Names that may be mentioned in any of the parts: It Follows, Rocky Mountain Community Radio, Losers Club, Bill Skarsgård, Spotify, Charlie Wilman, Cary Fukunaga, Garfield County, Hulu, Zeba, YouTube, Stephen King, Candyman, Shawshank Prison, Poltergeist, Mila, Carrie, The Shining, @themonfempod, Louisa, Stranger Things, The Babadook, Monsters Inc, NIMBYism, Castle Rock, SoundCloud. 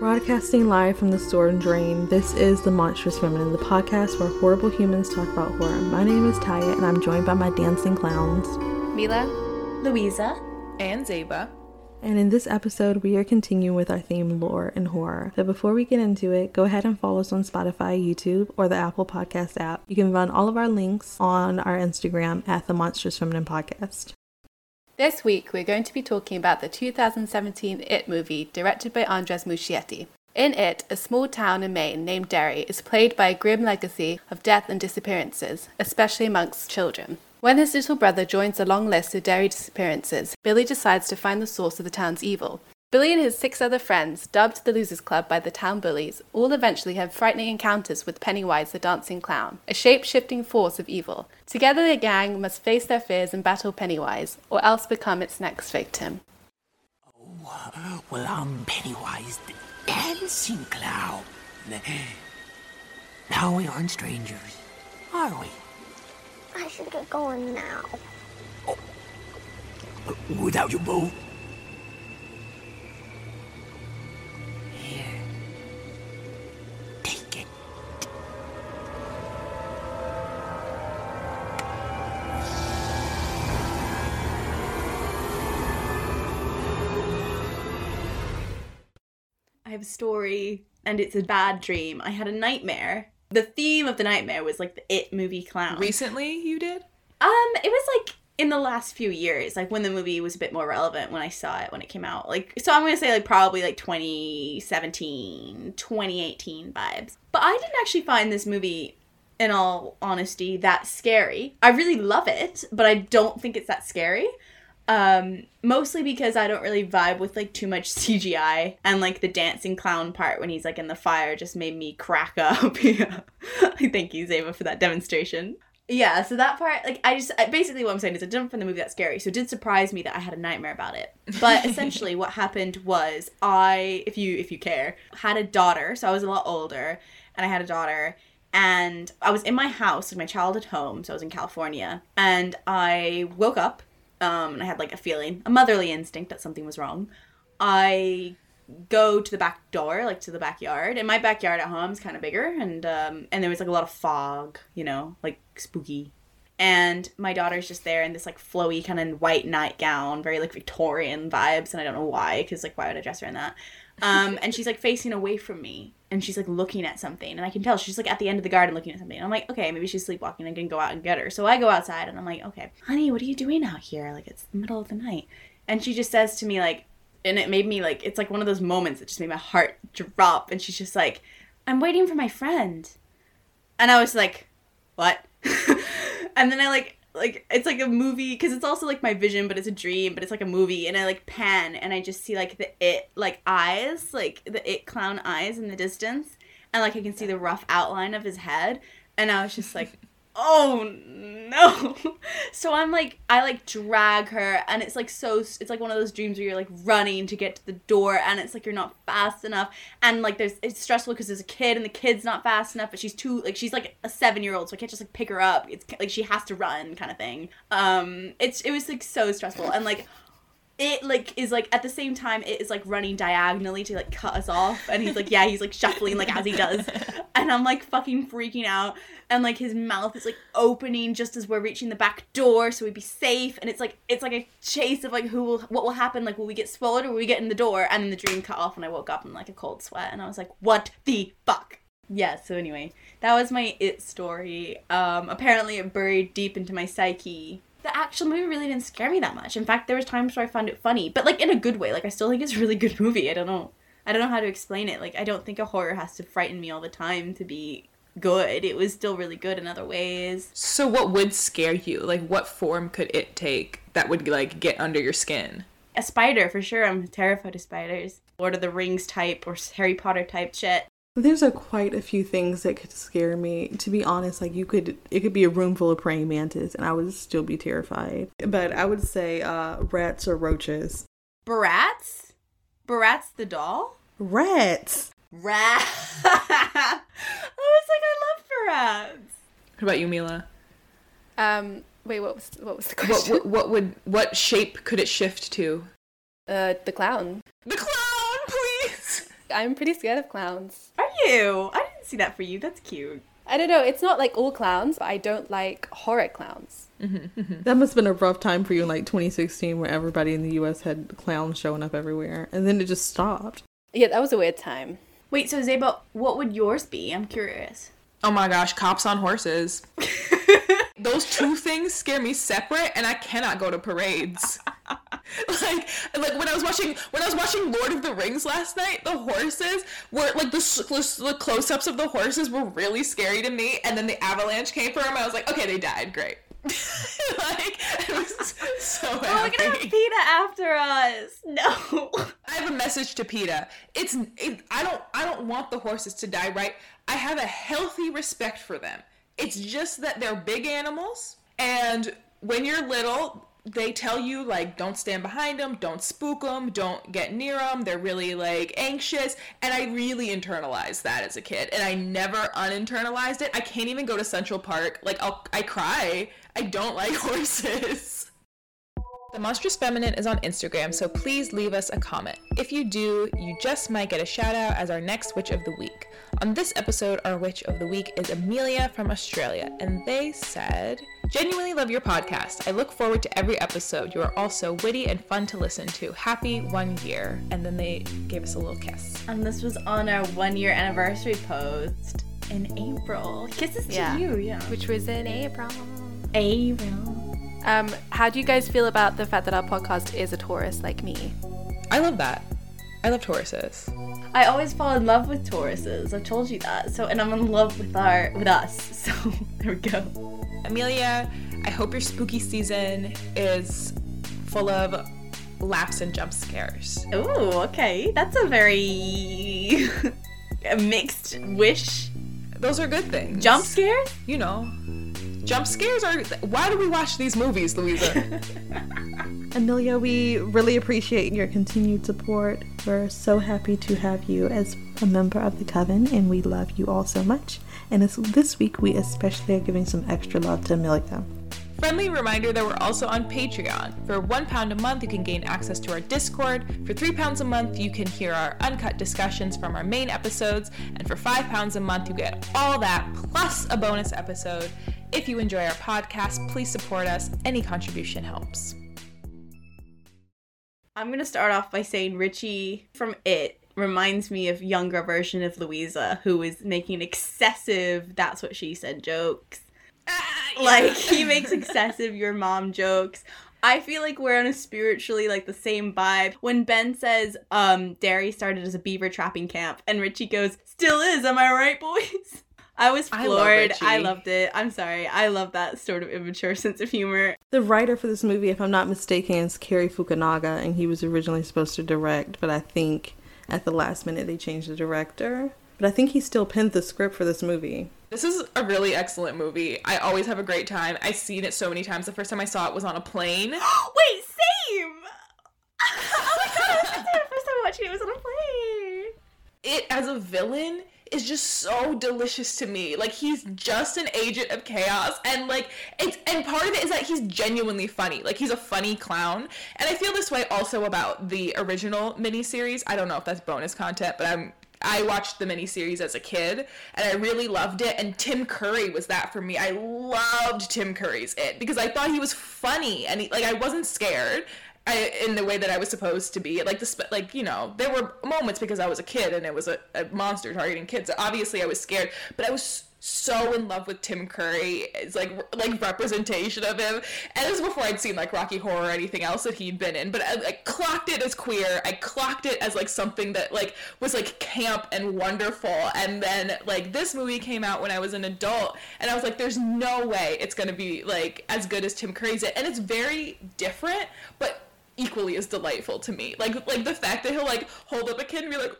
Broadcasting live from the store and drain, this is The Monstrous Feminine, the podcast where horrible humans talk about horror. My name is Tyia, and I'm joined by my dancing clowns, Mila, Louisa, and Zeba. And in this episode, we are continuing with our theme, lore and horror. So before we get into it, go ahead and follow us on Spotify, YouTube, or the Apple Podcast app. You can find all of our links on our Instagram at The Monstrous Feminine Podcast. This week, we're going to be talking about the 2017 It movie, directed by Andrés Muschietti. In It, a small town in Maine named Derry is plagued by a grim legacy of death and disappearances, especially amongst children. When his little brother joins a long list of Derry disappearances, Billy decides to find the source of the town's evil. Billy and his 6 other friends, dubbed the Losers Club by the town bullies, all eventually have frightening encounters with Pennywise the Dancing Clown, a shape-shifting force of evil. Together the gang must face their fears and battle Pennywise, or else become its next victim. Oh, well, I'm Pennywise the Dancing Clown. Now we aren't strangers, are we? I should get going now. Oh, without your bow? A story, and it's a bad dream. I had a nightmare. The theme of the nightmare was like the It movie clown. Recently you did? It was like in the last few years, like when the movie was a bit more relevant, when I saw it, when it came out. Like, so I'm gonna say like probably like 2017, 2018 vibes. But I didn't actually find this movie, in all honesty, that scary. I really love it, but I don't think it's that scary. Mostly because I don't really vibe with, like, too much CGI, and, like, the dancing clown part when he's, like, in the fire just made me crack up. Yeah. Thank you, Zeba, for that demonstration. Yeah, so that part, like, basically what I'm saying is I didn't find the movie that scary, so it did surprise me that I had a nightmare about it. But essentially what happened was I, if you care, had a daughter, so I was a lot older, and I had a daughter, and I was in my house, like, my childhood home, so I was in California, and I woke up. And I had, like, a feeling, a motherly instinct that something was wrong. I go to the back door, like, to the backyard. And my backyard at home is kind of bigger. And there was, like, a lot of fog, you know, like, spooky. And my daughter's just there in this, like, flowy kind of white nightgown, very, like, Victorian vibes. And I don't know why, because, like, why would I dress her in that? And she's, like, facing away from me. And she's, like, looking at something. And I can tell she's, like, at the end of the garden looking at something. And I'm like, okay, maybe she's sleepwalking. I can go out and get her. So I go outside and I'm like, okay, honey, what are you doing out here? Like, it's the middle of the night. And she just says to me, like, and it made me, like, it's, like, one of those moments that just made my heart drop. And she's just like, I'm waiting for my friend. And I was like, what? And then I, like, it's, like, a movie. Because it's also, like, my vision, but it's a dream. But it's, like, a movie. And I, like, pan. And I just see, like, the It, like, eyes. Like, the It clown eyes in the distance. And, like, I can see the rough outline of his head. And I was just, like, oh, no. So I'm, like, I, like, drag her. And it's, like, so, it's, like, one of those dreams where you're, like, running to get to the door. And it's, like, you're not fast enough. And, like, it's stressful because there's a kid. And the kid's not fast enough. But she's too, like, she's, like, a 7-year-old. So I can't just, like, pick her up. It's, like, she has to run kind of thing. It was, like, so stressful. And, like, it, like, is, like, at the same time, it is, like, running diagonally to, like, cut us off. And he's, like, yeah, he's, like, shuffling, like, as he does. And I'm, like, fucking freaking out. And, like, his mouth is, like, opening just as we're reaching the back door so we'd be safe. And it's like a chase of, like, what will happen? Like, will we get swallowed or will we get in the door? And then the dream cut off and I woke up in, like, a cold sweat. And I was like, what the fuck? Yeah, so anyway, that was my It story. Apparently it buried deep into my psyche. The actual movie really didn't scare me that much. In fact, there was times where I found it funny, but, like, in a good way. Like, I still think it's a really good movie. I don't know how to explain it. Like, I don't think a horror has to frighten me all the time to be good. It was still really good in other ways. So what would scare you? Like, what form could it take that would, like, get under your skin? A spider, for sure. I'm terrified of spiders. Lord of the Rings type or Harry Potter type shit. There's quite a few things that could scare me. To be honest, like, it could be a room full of praying mantis, and I would still be terrified. But I would say rats or roaches. Barats? Barats the doll? Rats. Rats. I was like, I love Barats. What about you, Mila? Wait, what was the question? What shape could it shift to? The clown. The clown, please. I'm pretty scared of clowns. Are you? I didn't see that for you. That's cute. I don't know. It's not like all clowns, but I don't like horror clowns. Mm-hmm, mm-hmm. That must have been a rough time for you in like 2016 where everybody in the US had clowns showing up everywhere. And then it just stopped. Yeah, that was a weird time. Wait, so Zeba, what would yours be? I'm curious. Oh my gosh, cops on horses. Those two things scare me separate, and I cannot go to parades. Like when I was watching Lord of the Rings last night, the horses were like the close-ups of the horses were really scary to me, and then the avalanche came for them. I was like, okay, they died, great. Like it was so happy. Oh, we're gonna have PETA after us. No. I have a message to PETA. I don't want the horses to die, right? I have a healthy respect for them. It's just that they're big animals, and when you're little, they tell you, like, don't stand behind them, don't spook them, don't get near them. They're really, like, anxious. And I really internalized that as a kid, and I never uninternalized it. I can't even go to Central Park. Like, I cry. I don't like horses. The Monstrous Feminine is on Instagram, so please leave us a comment. If you do, you just might get a shout out as our next Witch of the Week. On this episode, our Witch of the Week is Amelia from Australia, and they said, "Genuinely love your podcast. I look forward to every episode. You are all so witty and fun to listen to. Happy 1 year." And then they gave us a little kiss. And this was on our 1 year anniversary post in April. Kisses to you, yeah. Which was in April. How do you guys feel about the fact that our podcast is a Taurus like me? I love that. I love Tauruses. I always fall in love with Tauruses. I've told you that. So, and I'm in love with us. So there we go. Amelia, I hope your spooky season is full of laughs and jump scares. Oh, okay. That's a very mixed wish. Those are good things. Jump scares? You know. Jump scares are... Why do we watch these movies, Louisa? Amelia, we really appreciate your continued support. We're so happy to have you as a member of the Coven, and we love you all so much. And this week, we especially are giving some extra love to Amelia. Friendly reminder that we're also on Patreon. For £1 a month, you can gain access to our Discord. For £3 a month, you can hear our uncut discussions from our main episodes. And for £5 a month, you get all that, plus a bonus episode. If you enjoy our podcast, please support us. Any contribution helps. I'm going to start off by saying Richie from It reminds me of younger version of Louisa, who is making excessive "that's what she said" jokes. Yeah. Like, he makes excessive your mom jokes. I feel like we're on a spiritually, like, the same vibe. When Ben says, Derry started as a beaver trapping camp, and Richie goes, "Still is, am I right, boys?" I was floored. I loved it. I'm sorry. I love that sort of immature sense of humor. The writer for this movie, if I'm not mistaken, is Cary Fukunaga, and he was originally supposed to direct, but I think at the last minute they changed the director. But I think he still penned the script for this movie. This is a really excellent movie. I always have a great time. I've seen it so many times. The first time I saw it was on a plane. Wait, same! Oh my god, I was just there. The first time watching it was on a plane. It, as a villain, is just so delicious to me. Like, he's just an agent of chaos, and like it's, and part of it is that he's genuinely funny. Like, he's a funny clown, and I feel this way also about the original miniseries. I don't know if that's bonus content, but I watched the miniseries as a kid, and I really loved it, and Tim Curry was that for me. I loved Tim Curry's It, because I thought he was funny, and I wasn't scared in the way that I was supposed to be. There were moments because I was a kid, and it was a monster targeting kids. Obviously, I was scared, but I was so in love with Tim Curry. It's like representation of him. And this was before I'd seen like Rocky Horror or anything else that he'd been in, but I clocked it as queer. I clocked it as like something that like was like camp and wonderful. And then like this movie came out when I was an adult, and I was like, there's no way it's gonna be like as good as Tim Curry's It. And it's very different, but equally as delightful to me. Like the fact that he'll like hold up a kid and be like,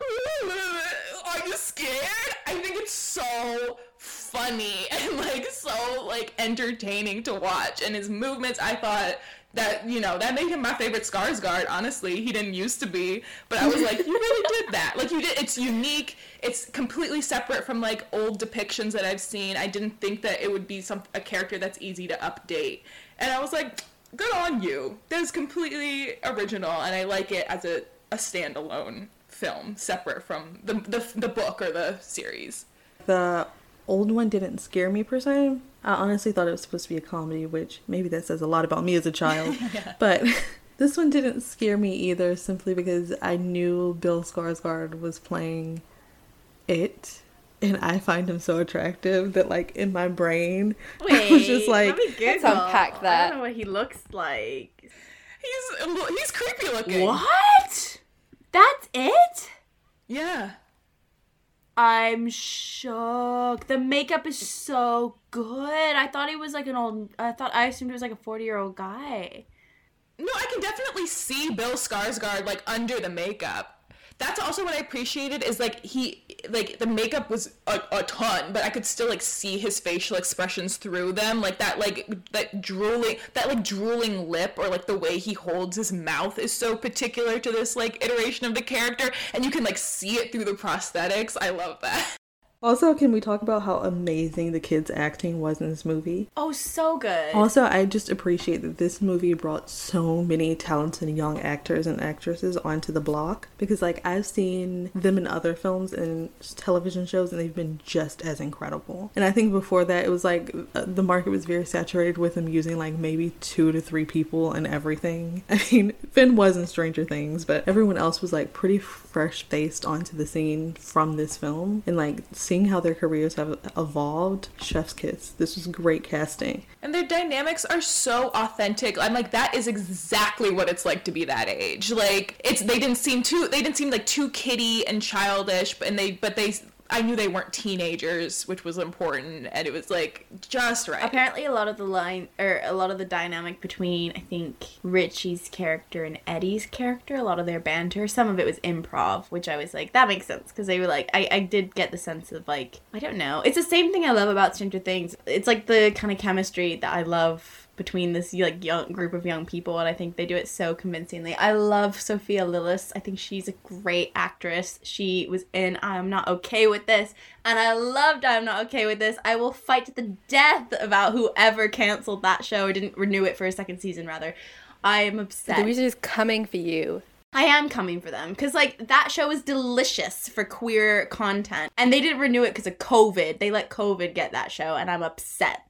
"Are you scared?" I think it's so funny and like so like entertaining to watch. And his movements, I thought that, you know, that made him my favorite Skarsgård. Honestly, he didn't used to be, but I was like, you really did that. Like, you did. It's unique. It's completely separate from like old depictions that I've seen. I didn't think that it would be a character that's easy to update, and I was like, good on you. That is completely original, and I like it as a standalone film separate from the book or the series. The old one didn't scare me per se. I honestly thought it was supposed to be a comedy, which maybe that says a lot about me as a child. Yeah. But this one didn't scare me either, simply because I knew Bill Skarsgård was playing it. And I find him so attractive that, like, in my brain, I was just like, let's unpack that. I don't know what he looks like. He's creepy looking. What? That's it? Yeah. I'm shook. The makeup is so good. I assumed it was like a 40-year-old guy. No, I can definitely see Bill Skarsgård, like, under the makeup. That's also what I appreciated is, like, he, like, the makeup was a ton, but I could still, like, see his facial expressions through them. Like, that drooling lip, or, like, the way he holds his mouth is so particular to this, like, iteration of the character, and you can, like, see it through the prosthetics. I love that. Also, can we talk about how amazing the kids' acting was in this movie? Oh, so good. Also, I just appreciate that this movie brought so many talented young actors and actresses onto the block. Because, like, I've seen them in other films and television shows, and they've been just as incredible. And I think before that, it was, like, the market was very saturated with them using, like, maybe 2 to 3 people in everything. I mean, Finn was in Stranger Things, but everyone else was, like, pretty fresh-faced onto the scene from this film. And, like, seeing how their careers have evolved, chef's kiss. This was great casting. And their dynamics are so authentic. I'm like, that is exactly what it's like to be that age. Like, they didn't seem too kiddie and childish, but I knew they weren't teenagers, which was important, and it was, like, just right. Apparently a lot of the dynamic between, I think, Richie's character and Eddie's character, a lot of their banter, some of it was improv, which I was like, that makes sense, because they were like, I did get the sense of, like, I don't know. It's the same thing I love about Stranger Things. It's, like, the kind of chemistry that I love between this, like, young group of young people, and I think they do it so convincingly. I love Sophia Lillis. I think she's a great actress. She was in I'm Not Okay With This, and I loved I'm Not Okay With This. I will fight to the death about whoever canceled that show or didn't renew it for a second season, rather. I am upset. The reason is coming for you. I am coming for them, because, like, that show was delicious for queer content, and they didn't renew it because of COVID. They let COVID get that show, and I'm upset.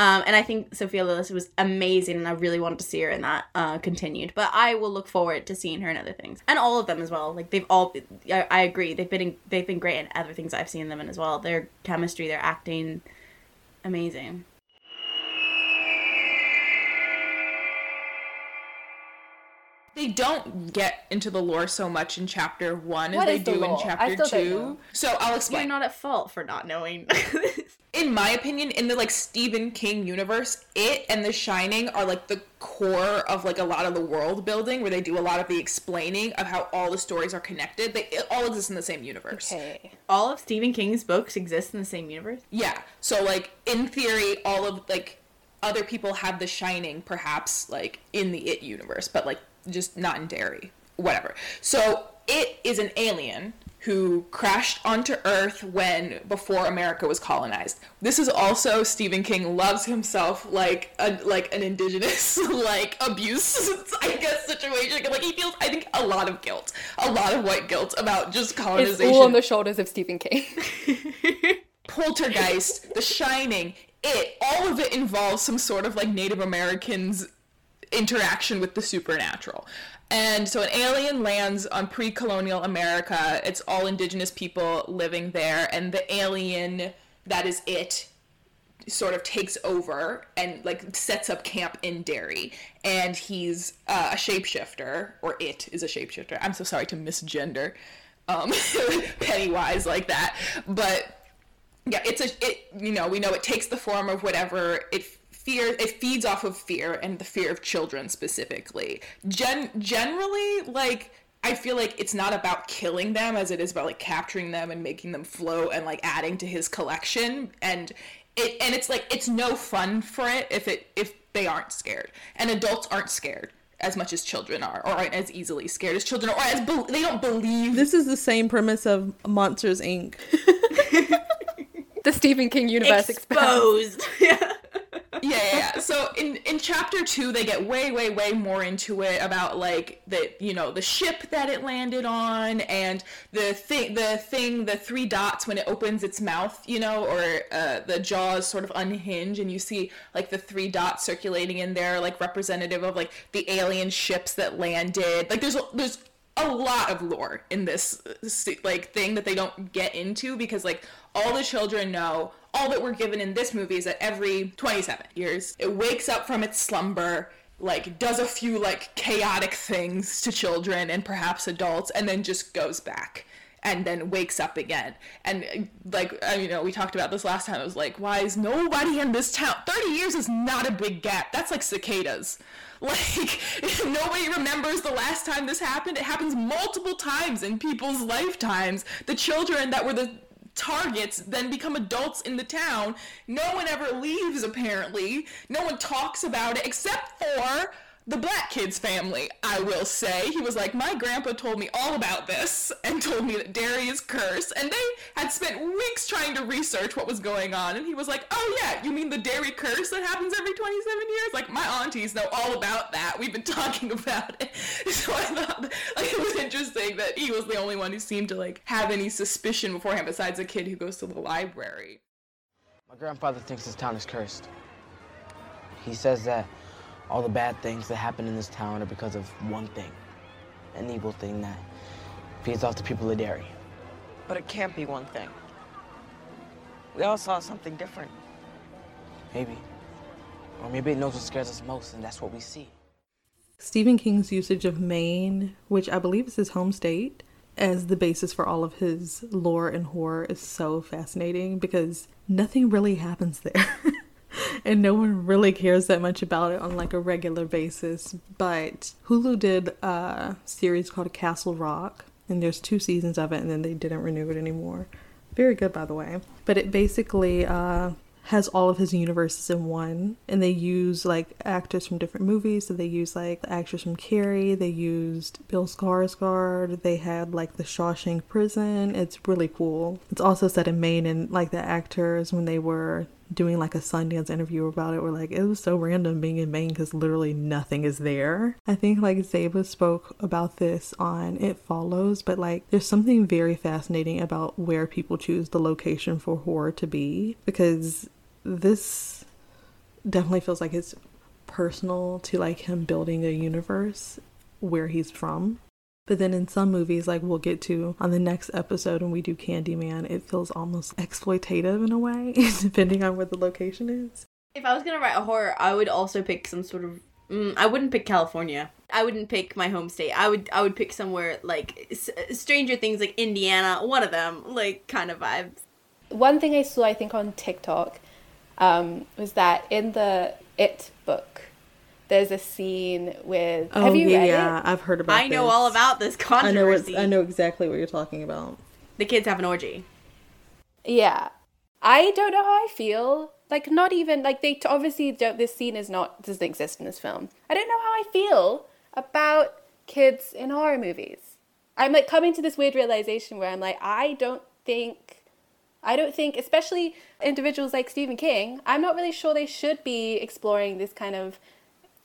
And I think Sophia Lillis was amazing, and I really wanted to see her in that continued. But I will look forward to seeing her in other things, and all of them as well. Like, they've all, I agree, they've been great in other things I've seen them in as well. Their chemistry, their acting, amazing. They don't get into the lore so much in chapter 1 as they do in chapter 2. So I'll explain. You're not at fault for not knowing. In my opinion, in the, like, Stephen King universe, it and The Shining are, like, the core of, like, a lot of the world building, where they do a lot of the explaining of how all the stories are connected. They all exist in the same universe. Okay. All of Stephen King's books exist in the same universe? Yeah. So, like, in theory, all of, like, other people have The Shining, perhaps, like, in the It universe, but, like, just not in Derry. Whatever. So, It is an alien who crashed onto Earth before America was colonized. This is also, Stephen King loves himself like an indigenous, like, abuse, I guess, situation. Like, he feels, I think, a lot of white guilt about just colonization. It's all on the shoulders of Stephen King. Poltergeist, The Shining, It, all of it involves some sort of, like, Native Americans' interaction with the supernatural. And so an alien lands on pre-colonial America. It's all indigenous people living there, and the alien that is It sort of takes over and, like, sets up camp in Derry. And he's a shapeshifter, or It is a shapeshifter. I'm so sorry to misgender Pennywise like that. But yeah, we know it takes the form of whatever fear. It feeds off of fear, and the fear of children specifically. Generally, like, I feel like it's not about killing them as it is about, like, capturing them and making them float and, like, adding to his collection. And it's, like, it's no fun for it if they aren't scared. And adults aren't scared as much as children are, or aren't as easily scared as children, or they don't believe. This is the same premise of Monsters Inc. The Stephen King universe exposed. Yeah. Yeah. So in chapter 2, they get way more into it about like the ship that it landed on and the three dots when it opens its mouth, or the jaws sort of unhinge and you see like the three dots circulating in there, like representative of like the alien ships that landed. Like there's a lot of lore in this like thing that they don't get into because like all the children know. All that we're given in this movie is that every 27 years, it wakes up from its slumber, like, does a few, like, chaotic things to children and perhaps adults, and then just goes back and then wakes up again. And, like, we talked about this last time. It was like, why is nobody in this town? 30 years is not a big gap. That's like cicadas. Like, nobody remembers the last time this happened. It happens multiple times in people's lifetimes. The children that were the targets then become adults in the town. No one ever leaves, apparently. No one talks about it except for the black kid's family, I will say. He was like, my grandpa told me all about this and told me that Derry is cursed. And they had spent weeks trying to research what was going on. And he was like, oh yeah, you mean the Derry curse that happens every 27 years? Like, my aunties know all about that. We've been talking about it. So I thought like, it was interesting that he was the only one who seemed to like have any suspicion beforehand besides a kid who goes to the library. My grandfather thinks this town is cursed. He says that all the bad things that happen in this town are because of one thing, an evil thing that feeds off the people of Derry. But it can't be one thing. We all saw something different. Maybe. Or maybe it knows what scares us most, and that's what we see. Stephen King's usage of Maine, which I believe is his home state, as the basis for all of his lore and horror is so fascinating because nothing really happens there. And no one really cares that much about it on like a regular basis. But Hulu did a series called Castle Rock. And there's 2 seasons of it. And then they didn't renew it anymore. Very good, by the way. But it basically has all of his universes in one. And they use like actors from different movies. So they use like the actors from Carrie. They used Bill Skarsgård. They had like the Shawshank Prison. It's really cool. It's also set in Maine. And like the actors when they were doing like a Sundance interview about it, we're like, it was so random being in Maine because literally nothing is there. I think like Zeba spoke about this on It Follows, but like there's something very fascinating about where people choose the location for horror to be, because this definitely feels like it's personal to like him building a universe where he's from. But then in some movies, like we'll get to on the next episode when we do Candyman, it feels almost exploitative in a way, depending on where the location is. If I was going to write a horror, I would also pick some sort of... I wouldn't pick California. I wouldn't pick my home state. I would pick somewhere like Stranger Things, like Indiana, one of them, like kind of vibes. One thing I saw, I think, on TikTok was that in the It book, there's a scene with... Oh, have you read it? Yeah, I've heard about this. I know all about this controversy. I know exactly what you're talking about. The kids have an orgy. Yeah. I don't know how I feel. Like, not even... Like, they obviously don't... This scene doesn't exist in this film. I don't know how I feel about kids in horror movies. I'm, like, coming to this weird realization where I'm like, I don't think... Especially individuals like Stephen King, I'm not really sure they should be exploring this kind of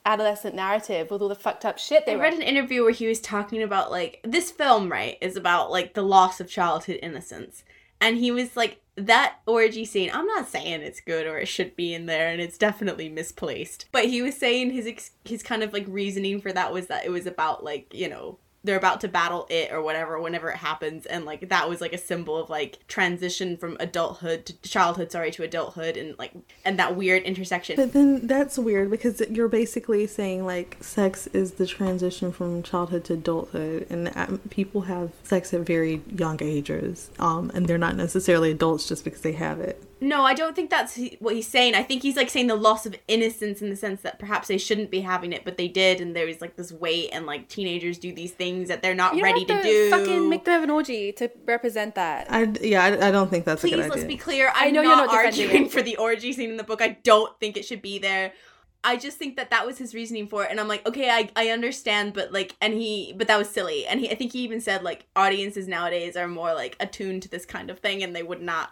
adolescent narrative with all the fucked up shit they were. I read an interview where he was talking about, like, this film, right, is about, like, the loss of childhood innocence. And he was like, that orgy scene, I'm not saying it's good or it should be in there, and it's definitely misplaced. But he was saying his kind of, like, reasoning for that was that it was about, like, they're about to battle it or whatever whenever it happens, and like that was like a symbol of like transition from childhood to adulthood, and like, and that weird intersection. But then that's weird because you're basically saying like sex is the transition from childhood to adulthood, and people have sex at very young ages and they're not necessarily adults just because they have it. No, I don't think that's what he's saying. I think he's, like, saying the loss of innocence in the sense that perhaps they shouldn't be having it, but they did, and there was, like, this weight, and, like, teenagers do these things that they're not ready to do. You don't have to fucking make them have an orgy to represent that. I don't think that's a good idea. Please, let's be clear. I know you're not arguing for the orgy scene in the book. I don't think it should be there. I just think that that was his reasoning for it, and I'm like, okay, I understand, but like, but that was silly, and I think he even said like audiences nowadays are more like attuned to this kind of thing, and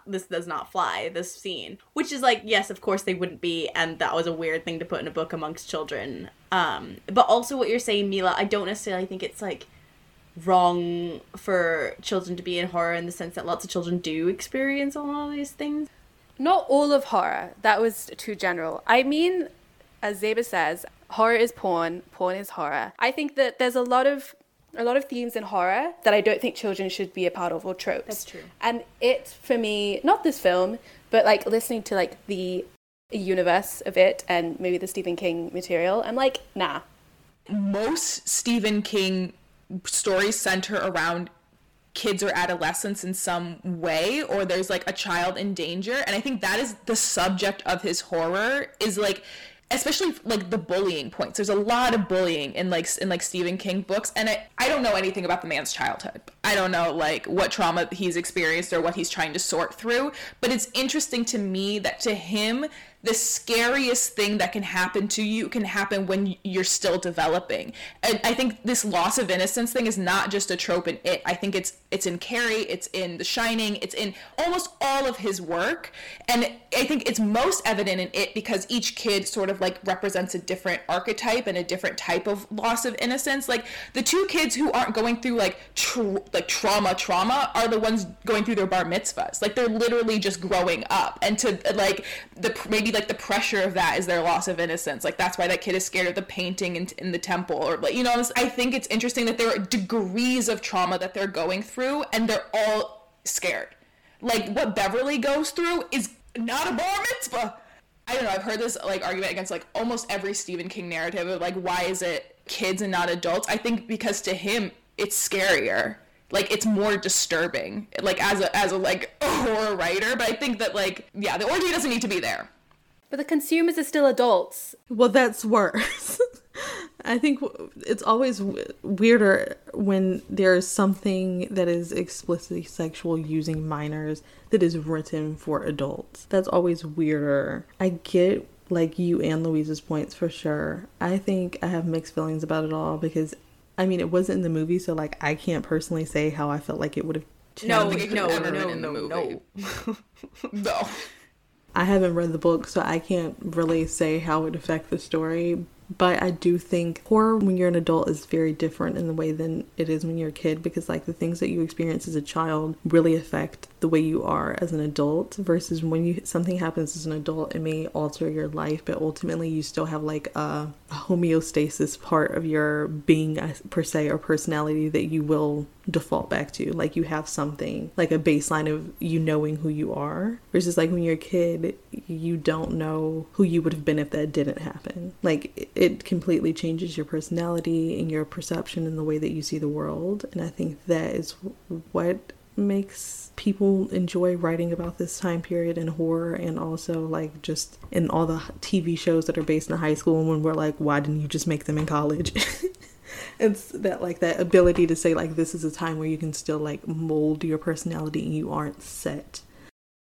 this does not fly, this scene, which is like, yes, of course they wouldn't be, and that was a weird thing to put in a book amongst children, but also what you're saying, Mila, I don't necessarily think it's like wrong for children to be in horror in the sense that lots of children do experience a lot of these things. Not all of horror, that was too general. I mean, as Zeba says, horror is porn, porn is horror. I think that there's a lot of themes in horror that I don't think children should be a part of, or tropes. That's true. And it, for me, not this film, but like listening to like the universe of it and maybe the Stephen King material, I'm like, nah. Most Stephen King stories center around kids or adolescents in some way, or there's like a child in danger. And I think that is the subject of his horror, is like, especially like the bullying points. There's a lot of bullying in Stephen King books, and I don't know anything about the man's childhood. I don't know like what trauma he's experienced or what he's trying to sort through, but it's interesting to me that to him the scariest thing that can happen to you can happen when you're still developing. And I think this loss of innocence thing is not just a trope in it. I think it's in Carrie, it's in The Shining, it's in almost all of his work. And I think it's most evident in it because each kid sort of like represents a different archetype and a different type of loss of innocence. Like the two kids who aren't going through like trauma are the ones going through their bar mitzvahs. Like they're literally just growing up, and to like the pressure of that is their loss of innocence. Like that's why that kid is scared of the painting in the temple, or like, you know, I think it's interesting that there are degrees of trauma that they're going through, and they're all scared. Like what Beverly goes through is not a bar mitzvah. I don't know, I've heard this like argument against like almost every Stephen King narrative of like, why is it kids and not adults? I think because to him it's scarier. Like, it's more disturbing, like, as a like, a horror writer. But I think that, like, yeah, the orgy doesn't need to be there. But the consumers are still adults. Well, that's worse. I think it's always weirder when there's something that is explicitly sexual using minors that is written for adults. That's always weirder. I get, like, you and Louisa's points for sure. I think I have mixed feelings about it all because... I mean, it wasn't in the movie, so, like, I can't personally say how I felt like it would have changed. No. No. I haven't read the book, so I can't really say how it would affect the story. But I do think horror when you're an adult is very different in the way than it is when you're a kid, because like the things that you experience as a child really affect the way you are as an adult, versus when something happens as an adult, it may alter your life, but ultimately you still have like a homeostasis part of your being per se, or personality that you will default back to. Like you have something like a baseline of you knowing who you are, versus like when you're a kid you don't know who you would have been if that didn't happen. Like it completely changes your personality and your perception and the way that you see the world. And I think that is what makes people enjoy writing about this time period in horror, and also like just in all the TV shows that are based in high school, and when we're like, why didn't you just make them in college? It's that like that ability to say like, this is a time where you can still like mold your personality and you aren't set.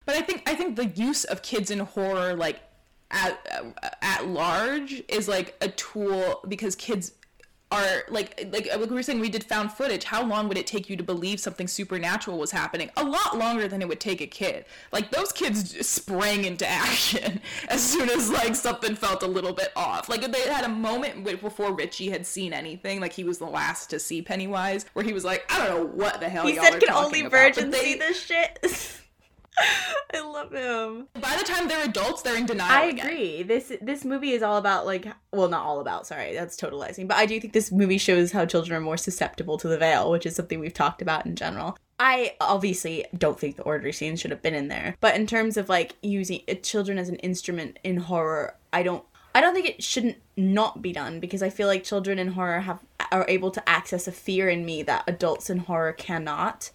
But I think the use of kids in horror like at large is like a tool, because kids are like we were saying, we did found footage. How long would it take you to believe something supernatural was happening? A lot longer than it would take a kid. Like those kids just sprang into action as soon as like something felt a little bit off. Like they had a moment before Richie had seen anything. Like he was the last to see Pennywise, where he was like, I don't know what the hell y'all are talking about. He said, can only virgins see this shit? I love him. By the time they're adults, they're in denial. I agree. Again. This movie is all about like, well, not all about, sorry, that's totalizing. But I do think this movie shows how children are more susceptible to the veil, which is something we've talked about in general. I obviously don't think the orgy scene should have been in there. But in terms of like using children as an instrument in horror, I don't think it shouldn't not be done, because I feel like children in horror are able to access a fear in me that adults in horror cannot.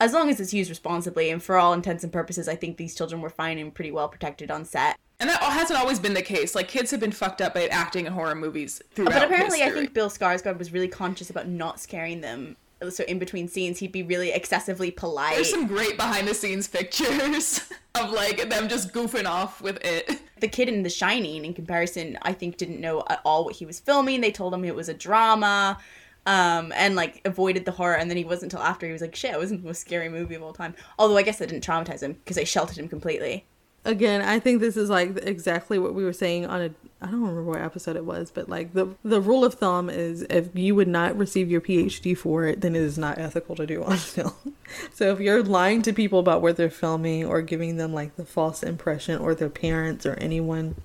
As long as it's used responsibly, and for all intents and purposes, I think these children were fine and pretty well protected on set. And that hasn't always been the case. Like, kids have been fucked up by acting in horror movies throughout history. But apparently I think Bill Skarsgård was really conscious about not scaring them. So in between scenes, he'd be really excessively polite. There's some great behind-the-scenes pictures of, like, them just goofing off with it. The kid in The Shining, in comparison, I think didn't know at all what he was filming. They told him it was a drama, and like avoided the horror. And then he wasn't until after he was like, shit, it wasn't the most scary movie of all time. Although I guess that didn't traumatize him because they sheltered him completely. Again, I think this is like exactly what we were saying on I don't remember what episode it was, but like the rule of thumb is if you would not receive your PhD for it, then it is not ethical to do on film. So if you're lying to people about where they're filming or giving them like the false impression or their parents or anyone,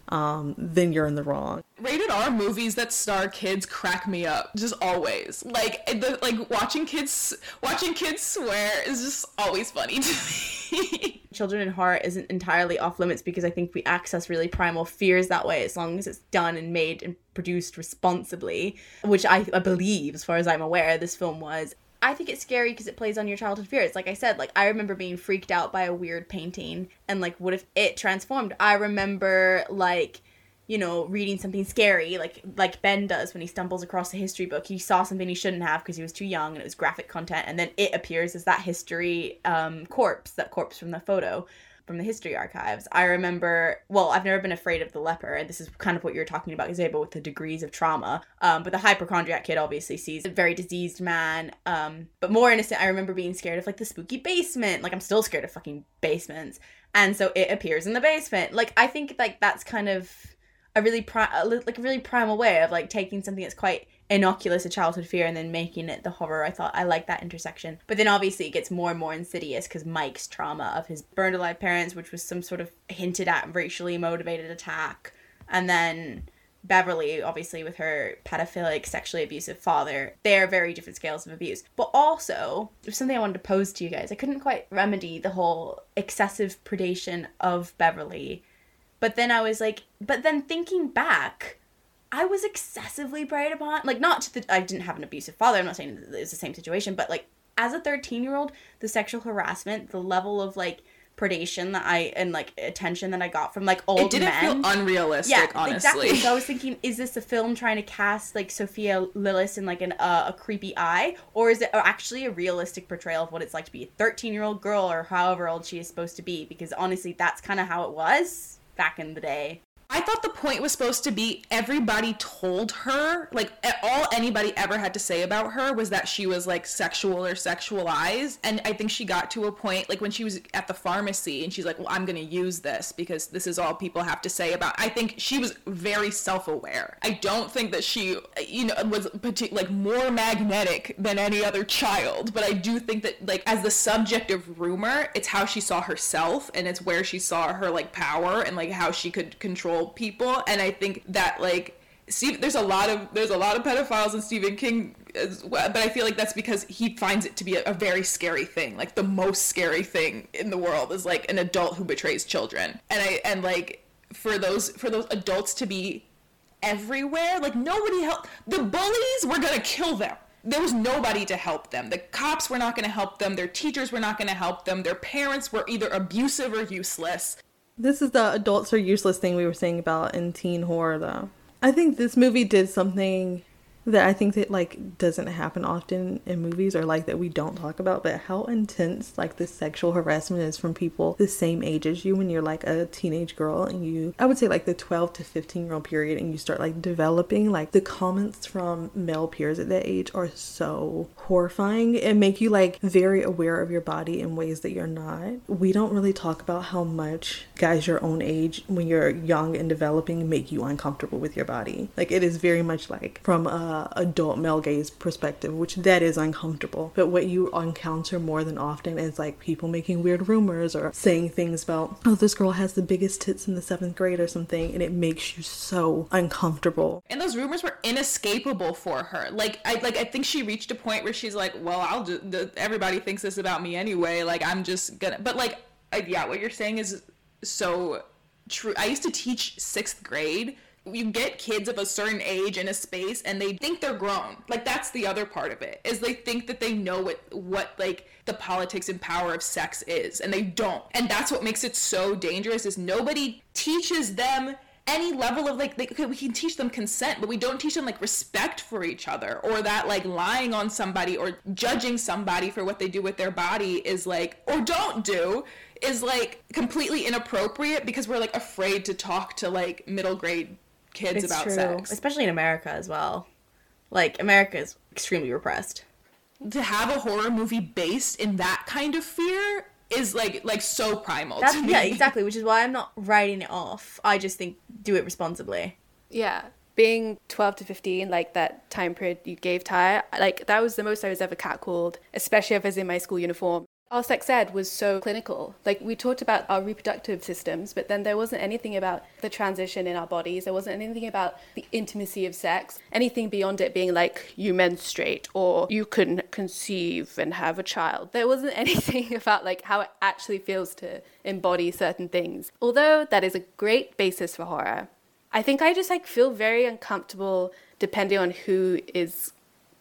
then you're in the wrong. Rated R movies that star kids crack me up, just always. Like watching kids swear is just always funny to me. Children in horror isn't entirely off limits because I think we access really primal fears that way, as long as it's done and made and produced responsibly, which I believe, as far as I'm aware, this film was. I think it's scary because it plays on your childhood fears. Like I said, like I remember being freaked out by a weird painting and like, what if it transformed? I remember like, you know, reading something scary, like Ben does when he stumbles across a history book. He saw something he shouldn't have because he was too young and it was graphic content, and then it appears as that history corpse from the photo from the history archives. I remember, well, I've never been afraid of the leper, and this is kind of what you're talking about, Zeba, with the degrees of trauma. But the hypochondriac kid obviously sees a very diseased man, but more innocent. I remember being scared of like the spooky basement. Like I'm still scared of fucking basements. And so it appears in the basement. Like I think like that's kind of a really primal way of like taking something that's quite innocuous, a childhood fear, and then making it the horror. I like that intersection. But then obviously it gets more and more insidious because Mike's trauma of his burned alive parents, which was some sort of hinted at racially motivated attack, and then Beverly obviously with her pedophilic sexually abusive father. They're very different scales of abuse. But also something I wanted to pose to you guys, I couldn't quite remedy the whole excessive predation of Beverly. But then I was like, but then thinking back, I was excessively preyed upon. Like, not to the, I didn't have an abusive father. I'm not saying it was the same situation, but like as a 13-year-old, the sexual harassment, the level of like predation that I, and like attention that I got from like old men. It didn't feel unrealistic, yeah, honestly. Exactly. So I was thinking, is this a film trying to cast like Sophia Lillis in like a creepy eye? Or is it actually a realistic portrayal of what it's like to be a 13-year-old girl or however old she is supposed to be? Because honestly, that's kind of how it was back in the day. I thought the point was supposed to be everybody told her, like all anybody ever had to say about her was that she was like sexual or sexualized. And I think she got to a point like when she was at the pharmacy and she's like, well, I'm going to use this because this is all people have to say about. I think she was very self-aware. I don't think that she, you know, was like more magnetic than any other child. But I do think that like as the subject of rumor, it's how she saw herself and it's where she saw her like power and like how she could control people. And I think that like there's a lot of pedophiles in Stephen King as well, but I feel like that's because he finds it to be a very scary thing. Like the most scary thing in the world is like an adult who betrays children, and like for those adults to be everywhere, like nobody helped. The bullies were gonna kill them. There was nobody to help them. The cops were not gonna help them. Their teachers were not gonna help them. Their parents were either abusive or useless. This is the adults are useless thing we were saying about in teen horror, though. I think this movie did something that I think that, like, doesn't happen often in movies or, like, that we don't talk about. But how intense, like, the sexual harassment is from people the same age as you when you're, like, a teenage girl. And you, I would say, like, the 12 to 15-year-old period. And you start, like, developing, like, the comments from male peers at that age are so horrifying and make you, like, very aware of your body in ways that you're not. We don't really talk about how much guys your own age, when you're young and developing, make you uncomfortable with your body. Like, it is very much, like, from adult male gaze perspective, which that is uncomfortable. But what you encounter more than often is like people making weird rumors or saying things about, oh, this girl has the biggest tits in the 7th grade or something, and it makes you so uncomfortable. And those rumors were inescapable for her. Like I think she reached a point where she's like, well, I'll just, everybody thinks this about me anyway, like I'm just gonna, but like yeah, what you're saying is so true. I used to teach 6th grade. You get kids of a certain age in a space and they think they're grown. Like that's the other part of it, is they think that they know what like the politics and power of sex is, and they don't. And that's what makes it so dangerous, is nobody teaches them any level of, like we can teach them consent, but we don't teach them, like, respect for each other, or that, like, lying on somebody or judging somebody for what they do with their body is, like, or don't do, is, like, completely inappropriate because we're, like, afraid to talk to, like, middle grade kids about sex. Especially in America as well. Like, America is extremely repressed. To have a horror movie based in that kind of fear is, like so primal to me. Yeah, exactly, which is why I'm not writing it off. I just think do it responsibly. Yeah, being 12 to 15, like, that time period you gave Tyia, like, that was the most I was ever catcalled, especially if I was in my school uniform. Our sex ed was so clinical. Like, we talked about our reproductive systems, but then there wasn't anything about the transition in our bodies. There wasn't anything about the intimacy of sex, anything beyond it being like, you menstruate or you can conceive and have a child. There wasn't anything about, like, how it actually feels to embody certain things. Although that is a great basis for horror, I think I just, like, feel very uncomfortable depending on who is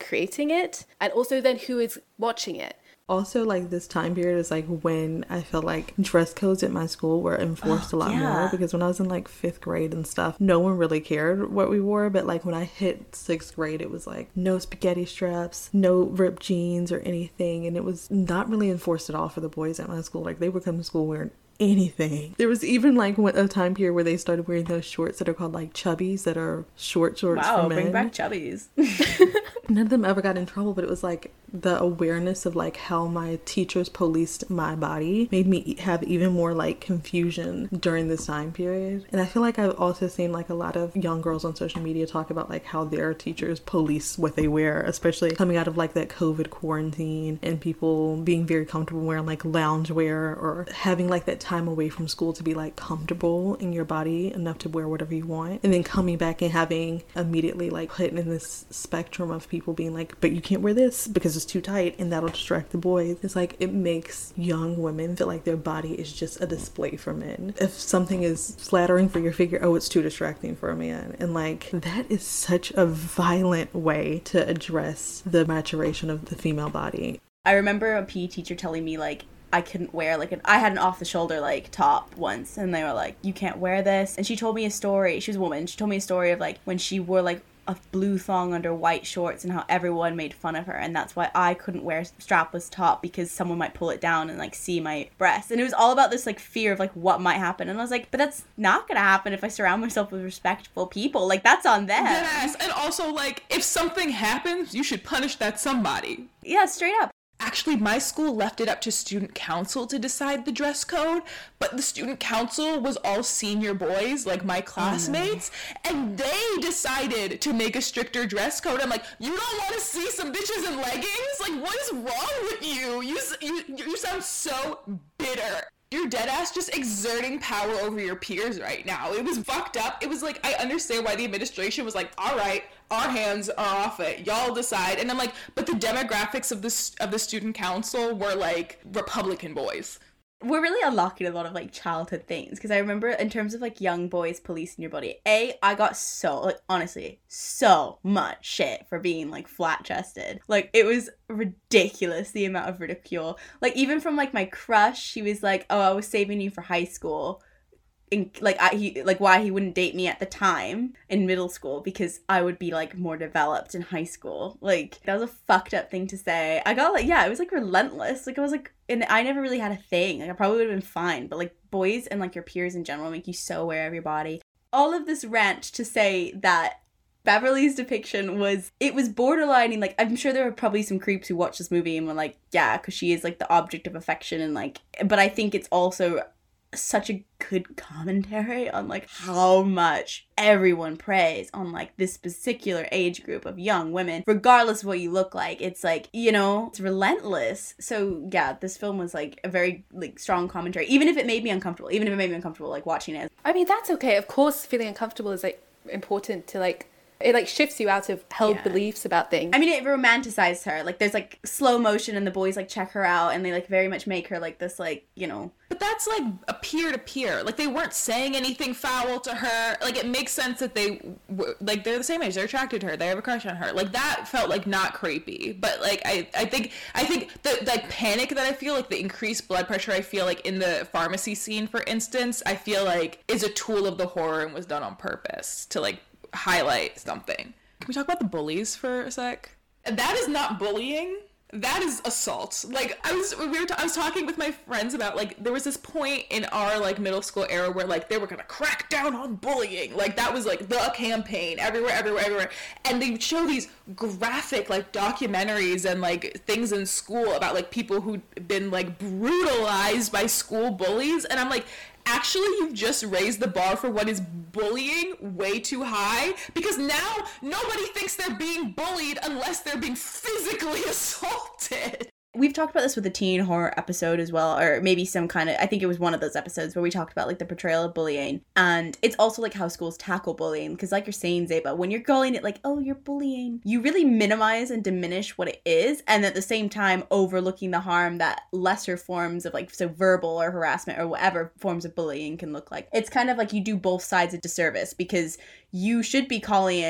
creating it and also then who is watching it. Also, like, this time period is, like, when I feel like dress codes at my school were enforced a lot more because when I was in, like, 5th grade and stuff, no one really cared what we wore. But, like, when I hit 6th grade, it was, like, no spaghetti straps, no ripped jeans or anything. And it was not really enforced at all for the boys at my school. Like, they would come to school wearing anything. There was even, like, a time period where they started wearing those shorts that are called, like, chubbies, that are shorts for men. Wow, bring back chubbies. None of them ever got in trouble, but it was, like, the awareness of, like, how my teachers policed my body made me have even more, like, confusion during this time period. And I feel like I've also seen, like, a lot of young girls on social media talk about, like, how their teachers police what they wear, especially coming out of, like, that COVID quarantine and people being very comfortable wearing, like, loungewear or having, like, that time away from school to be, like, comfortable in your body enough to wear whatever you want, and then coming back and having immediately, like, putting in this spectrum of people being like, but you can't wear this because it's too tight and that'll distract the boys. It's like, it makes young women feel like their body is just a display for men. If something is flattering for your figure, oh, it's too distracting for a man. And, like, that is such a violent way to address the maturation of the female body. I remember a PE teacher telling me, like, I couldn't wear, like, I had an off-the-shoulder, like, top once, and they were like, you can't wear this. And she told me a story. She was a woman. She told me a story of, like, when she wore, like, a blue thong under white shorts and how everyone made fun of her, and that's why I couldn't wear strapless top, because someone might pull it down and, like, see my breasts. And it was all about this, like, fear of, like, what might happen. And I was like, but that's not gonna happen if I surround myself with respectful people. Like, that's on them. Yes, and also, like, if something happens, you should punish that somebody. Yeah, straight up. Actually, my school left it up to student council to decide the dress code, but the student council was all senior boys, like my classmates, and they decided to make a stricter dress code. I'm like, you don't want to see some bitches in leggings? Like, what is wrong with you? You sound so bitter. You're deadass just exerting power over your peers right now. It was fucked up. It was like, I understand why the administration was like, all right, our hands are off it. Y'all decide. And I'm like, but the demographics of the student council were, like, Republican boys. We're really unlocking a lot of, like, childhood things, because I remember in terms of, like, young boys policing your body, I got so, like, honestly, so much shit for being, like, flat-chested. Like, it was ridiculous, the amount of ridicule. Like, even from, like, my crush, she was like, oh, I was saving you for high school. In, like, why he wouldn't date me at the time in middle school, because I would be, like, more developed in high school. Like, that was a fucked up thing to say. I got, like, yeah, it was, like, relentless. Like, I was, like, and I never really had a thing. Like, I probably would have been fine, but, like, boys and, like, your peers in general make you so aware of your body. All of this rant to say that Beverly's depiction was borderlining, like, I'm sure there were probably some creeps who watched this movie and were like, yeah, because she is, like, the object of affection, and, like, but I think it's also such a good commentary on, like, how much everyone preys on, like, this particular age group of young women, regardless of what you look like. It's like, you know, it's relentless. So yeah, this film was, like, a very, like, strong commentary, even if it made me uncomfortable, like, watching it. I mean, that's okay. Of course, feeling uncomfortable is, like, important to, like, It like shifts you out of held beliefs about things. I mean, it romanticized her. Like there's like slow motion and the boys like check her out and they like very much make her like this, like, you know. But that's like a peer-to-peer. Like they weren't saying anything foul to her. Like it makes sense that they like they're the same age. They're attracted to her. They have a crush on her. Like that felt like not creepy. But like I think the like panic that I feel, like the increased blood pressure I feel like in the pharmacy scene, for instance, I feel like is a tool of the horror and was done on purpose to like highlight something. Can we talk about the bullies for a sec? That is not bullying. That is assault. Like I was talking with my friends about like there was this point in our like middle school era where like they were gonna crack down on bullying. Like that was like the campaign everywhere. And they show these graphic like documentaries and like things in school about like people who'd been like brutalized by school bullies. And I'm like, actually, you've just raised the bar for what is bullying way too high, because now nobody thinks they're being bullied unless they're being physically assaulted. We've talked about this with the teen horror episode as well, or maybe some kind of, I think it was one of those episodes where we talked about like the portrayal of bullying, and it's also like how schools tackle bullying, because like you're saying, Zeba, when you're calling it like, oh, you're bullying, you really minimize and diminish what it is, and at the same time overlooking the harm that lesser forms of like, so verbal or harassment or whatever forms of bullying can look like. It's kind of like you do both sides a disservice, because you should be calling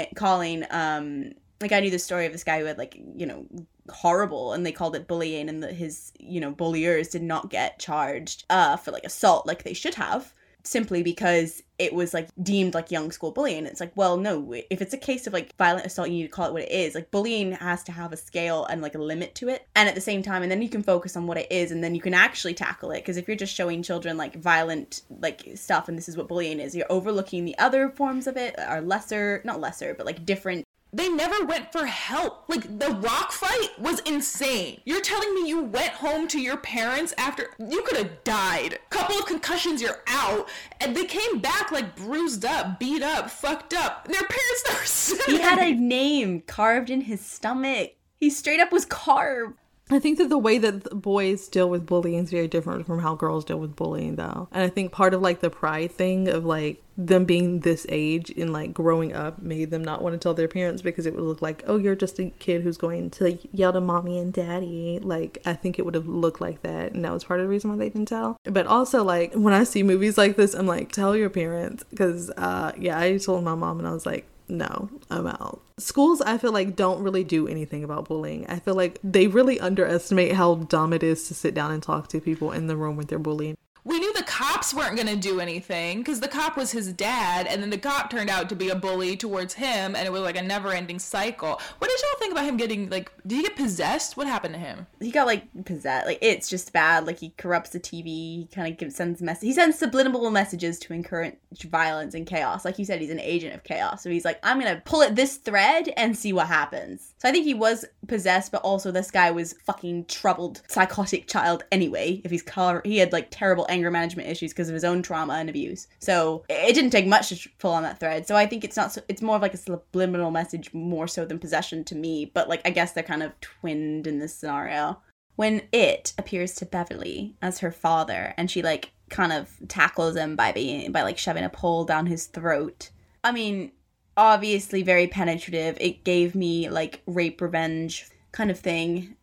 like I knew the story of this guy who had like, you know, horrible, and they called it bullying, and that his, you know, bulliers did not get charged for like assault like they should have, simply because it was like deemed like young school bullying. It's like, well, no, if it's a case of like violent assault, you need to call it what it is. Like bullying has to have a scale and like a limit to it, and at the same time, and then you can focus on what it is, and then you can actually tackle it. Because if you're just showing children like violent like stuff and this is what bullying is, you're overlooking the other forms of it are lesser, not lesser, but like different. They never went for help. Like, the rock fight was insane. You're telling me you went home to your parents after? You could have died. Couple of concussions, you're out. And they came back, like, bruised up, beat up, fucked up. And their parents never said anything. He had a name carved in his stomach. He straight up was carved. I think that the way that boys deal with bullying is very different from how girls deal with bullying, though. And I think part of, like, the pride thing of, like, them being this age and, like, growing up made them not want to tell their parents, because it would look like, oh, you're just a kid who's going to like, yell to mommy and daddy. Like, I think it would have looked like that. And that was part of the reason why they didn't tell. But also, like, when I see movies like this, I'm like, tell your parents. Because, yeah, I told my mom and I was like, no, I'm out. Schools, I feel like, don't really do anything about bullying. I feel like they really underestimate how dumb it is to sit down and talk to people in the room when they're bullying. We knew the cops weren't going to do anything, because the cop was his dad, and then the cop turned out to be a bully towards him, and it was like a never-ending cycle. What did y'all think about him getting, like, did he get possessed? What happened to him? He got, like, possessed. Like, it's just bad. Like, he corrupts the TV, he kind of sends messages. He sends subliminal messages to encourage violence and chaos. Like you said, he's an agent of chaos. So he's like, I'm going to pull at this thread and see what happens. So I think he was possessed, but also this guy was fucking troubled, psychotic child anyway. If he's he had, like, terrible anger management issues because of his own trauma and abuse, so it didn't take much to pull on that thread. So I think it's not so, it's more of like a subliminal message more so than possession to me, but like I guess they're kind of twinned in this scenario. When it appears to Beverly as her father and she like kind of tackles him by like shoving a pole down his throat, I mean obviously very penetrative. It gave me like rape revenge kind of thing,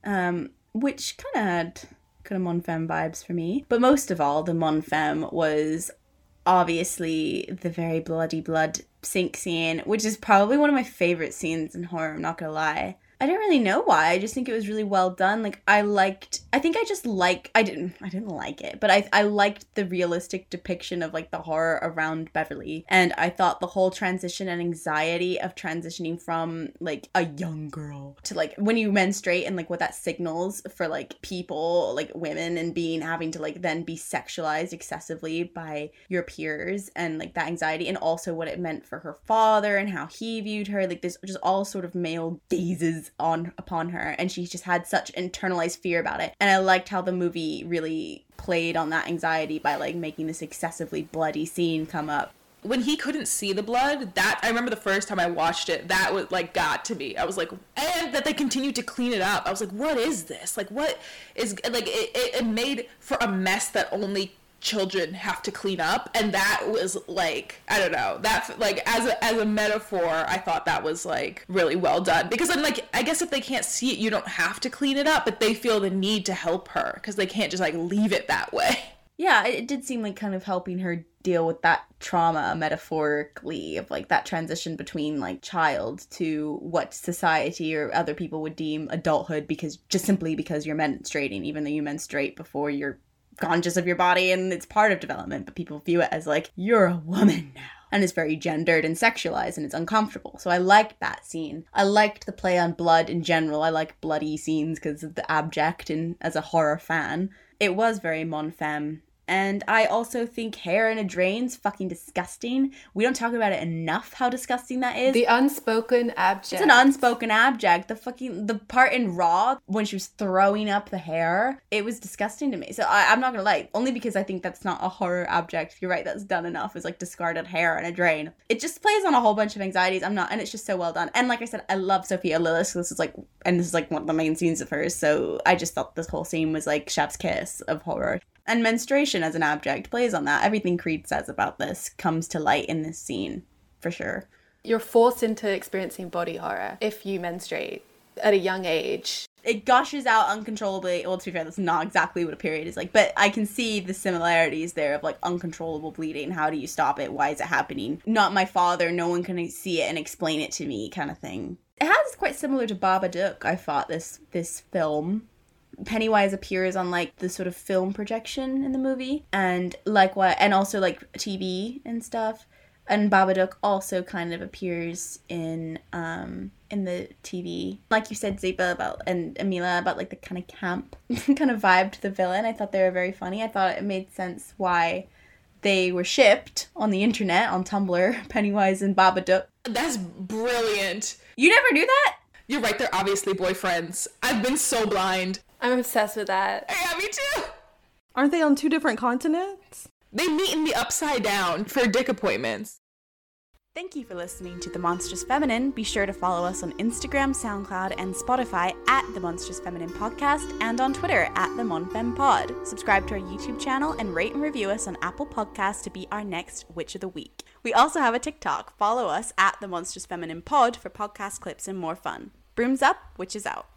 which kind of had kind of Monfemme vibes for me. But most of all, the Monfemme was obviously the very bloody blood sink scene, which is probably one of my favorite scenes in horror, I'm not gonna lie. I don't really know why, I just think it was really well done. Like I liked the realistic depiction of like the horror around Beverly, and I thought the whole transition and anxiety of transitioning from like a young girl to like when you menstruate and like what that signals for like people, like women, and having to like then be sexualized excessively by your peers, and like that anxiety, and also what it meant for her father and how he viewed her, like this just all sort of male gazes upon her, and she just had such internalized fear about it. And I liked how the movie really played on that anxiety by like making this excessively bloody scene come up. When he couldn't see the blood, that I remember the first time I watched it, that was like got to me. I was like, and that they continued to clean it up, I was like, what is this? Like what is like it made for a mess that only children have to clean up, and that was like, I don't know, that like as a metaphor, I thought that was like really well done, because I'm like, I guess if they can't see it, you don't have to clean it up, but they feel the need to help her because they can't just like leave it that way. Yeah, it did seem like kind of helping her deal with that trauma metaphorically, of like that transition between like child to what society or other people would deem adulthood, because just simply because you're menstruating, even though you menstruate before you're conscious of your body and it's part of development, but people view it as like, you're a woman now, and it's very gendered and sexualized, and it's uncomfortable. So I liked that scene. I liked the play on blood in general. I like bloody scenes because of the abject, and as a horror fan, it was very mon femme. And I also think hair in a drain's fucking disgusting. We don't talk about it enough, how disgusting that is. The unspoken abject. It's an unspoken abject. The part in Raw when she was throwing up the hair, it was disgusting to me. So I'm not gonna lie, only because I think that's not a horror abject. You're right, that's done enough, is like discarded hair in a drain. It just plays on a whole bunch of anxieties. And it's just so well done. And like I said, I love Sophia Lillis. This is like one of the main scenes of hers. So I just thought this whole scene was like chef's kiss of horror. And menstruation as an abject plays on that. Everything Creed says about this comes to light in this scene, for sure. You're forced into experiencing body horror if you menstruate at a young age. It gushes out uncontrollably. Well, to be fair, that's not exactly what a period is like, but I can see the similarities there of like uncontrollable bleeding. How do you stop it? Why is it happening? Not my father. No one can see it and explain it to me, kind of thing. It has quite similar to Babadook, I thought, this film. Pennywise appears on like the sort of film projection in the movie, and likewise, and also like TV and stuff. And Babadook also kind of appears in the TV, like you said, Zeba about and Mila about like the kind of camp kind of vibe to the villain. I thought they were very funny. I thought it made sense why they were shipped on the internet on Tumblr. Pennywise and Babadook. That's brilliant. You never knew that? You're right. They're obviously boyfriends. I've been so blind. I'm obsessed with that. Yeah, me too. Aren't they on two different continents? They meet in the Upside Down for dick appointments. Thank you for listening to The Monstrous Feminine. Be sure to follow us on Instagram, SoundCloud, and Spotify at The Monstrous Feminine Podcast, and on Twitter at The Monfem Pod. Subscribe to our YouTube channel and rate and review us on Apple Podcasts to be our next Witch of the Week. We also have a TikTok. Follow us at The Monstrous Feminine Pod for podcast clips and more fun. Brooms up, witches out.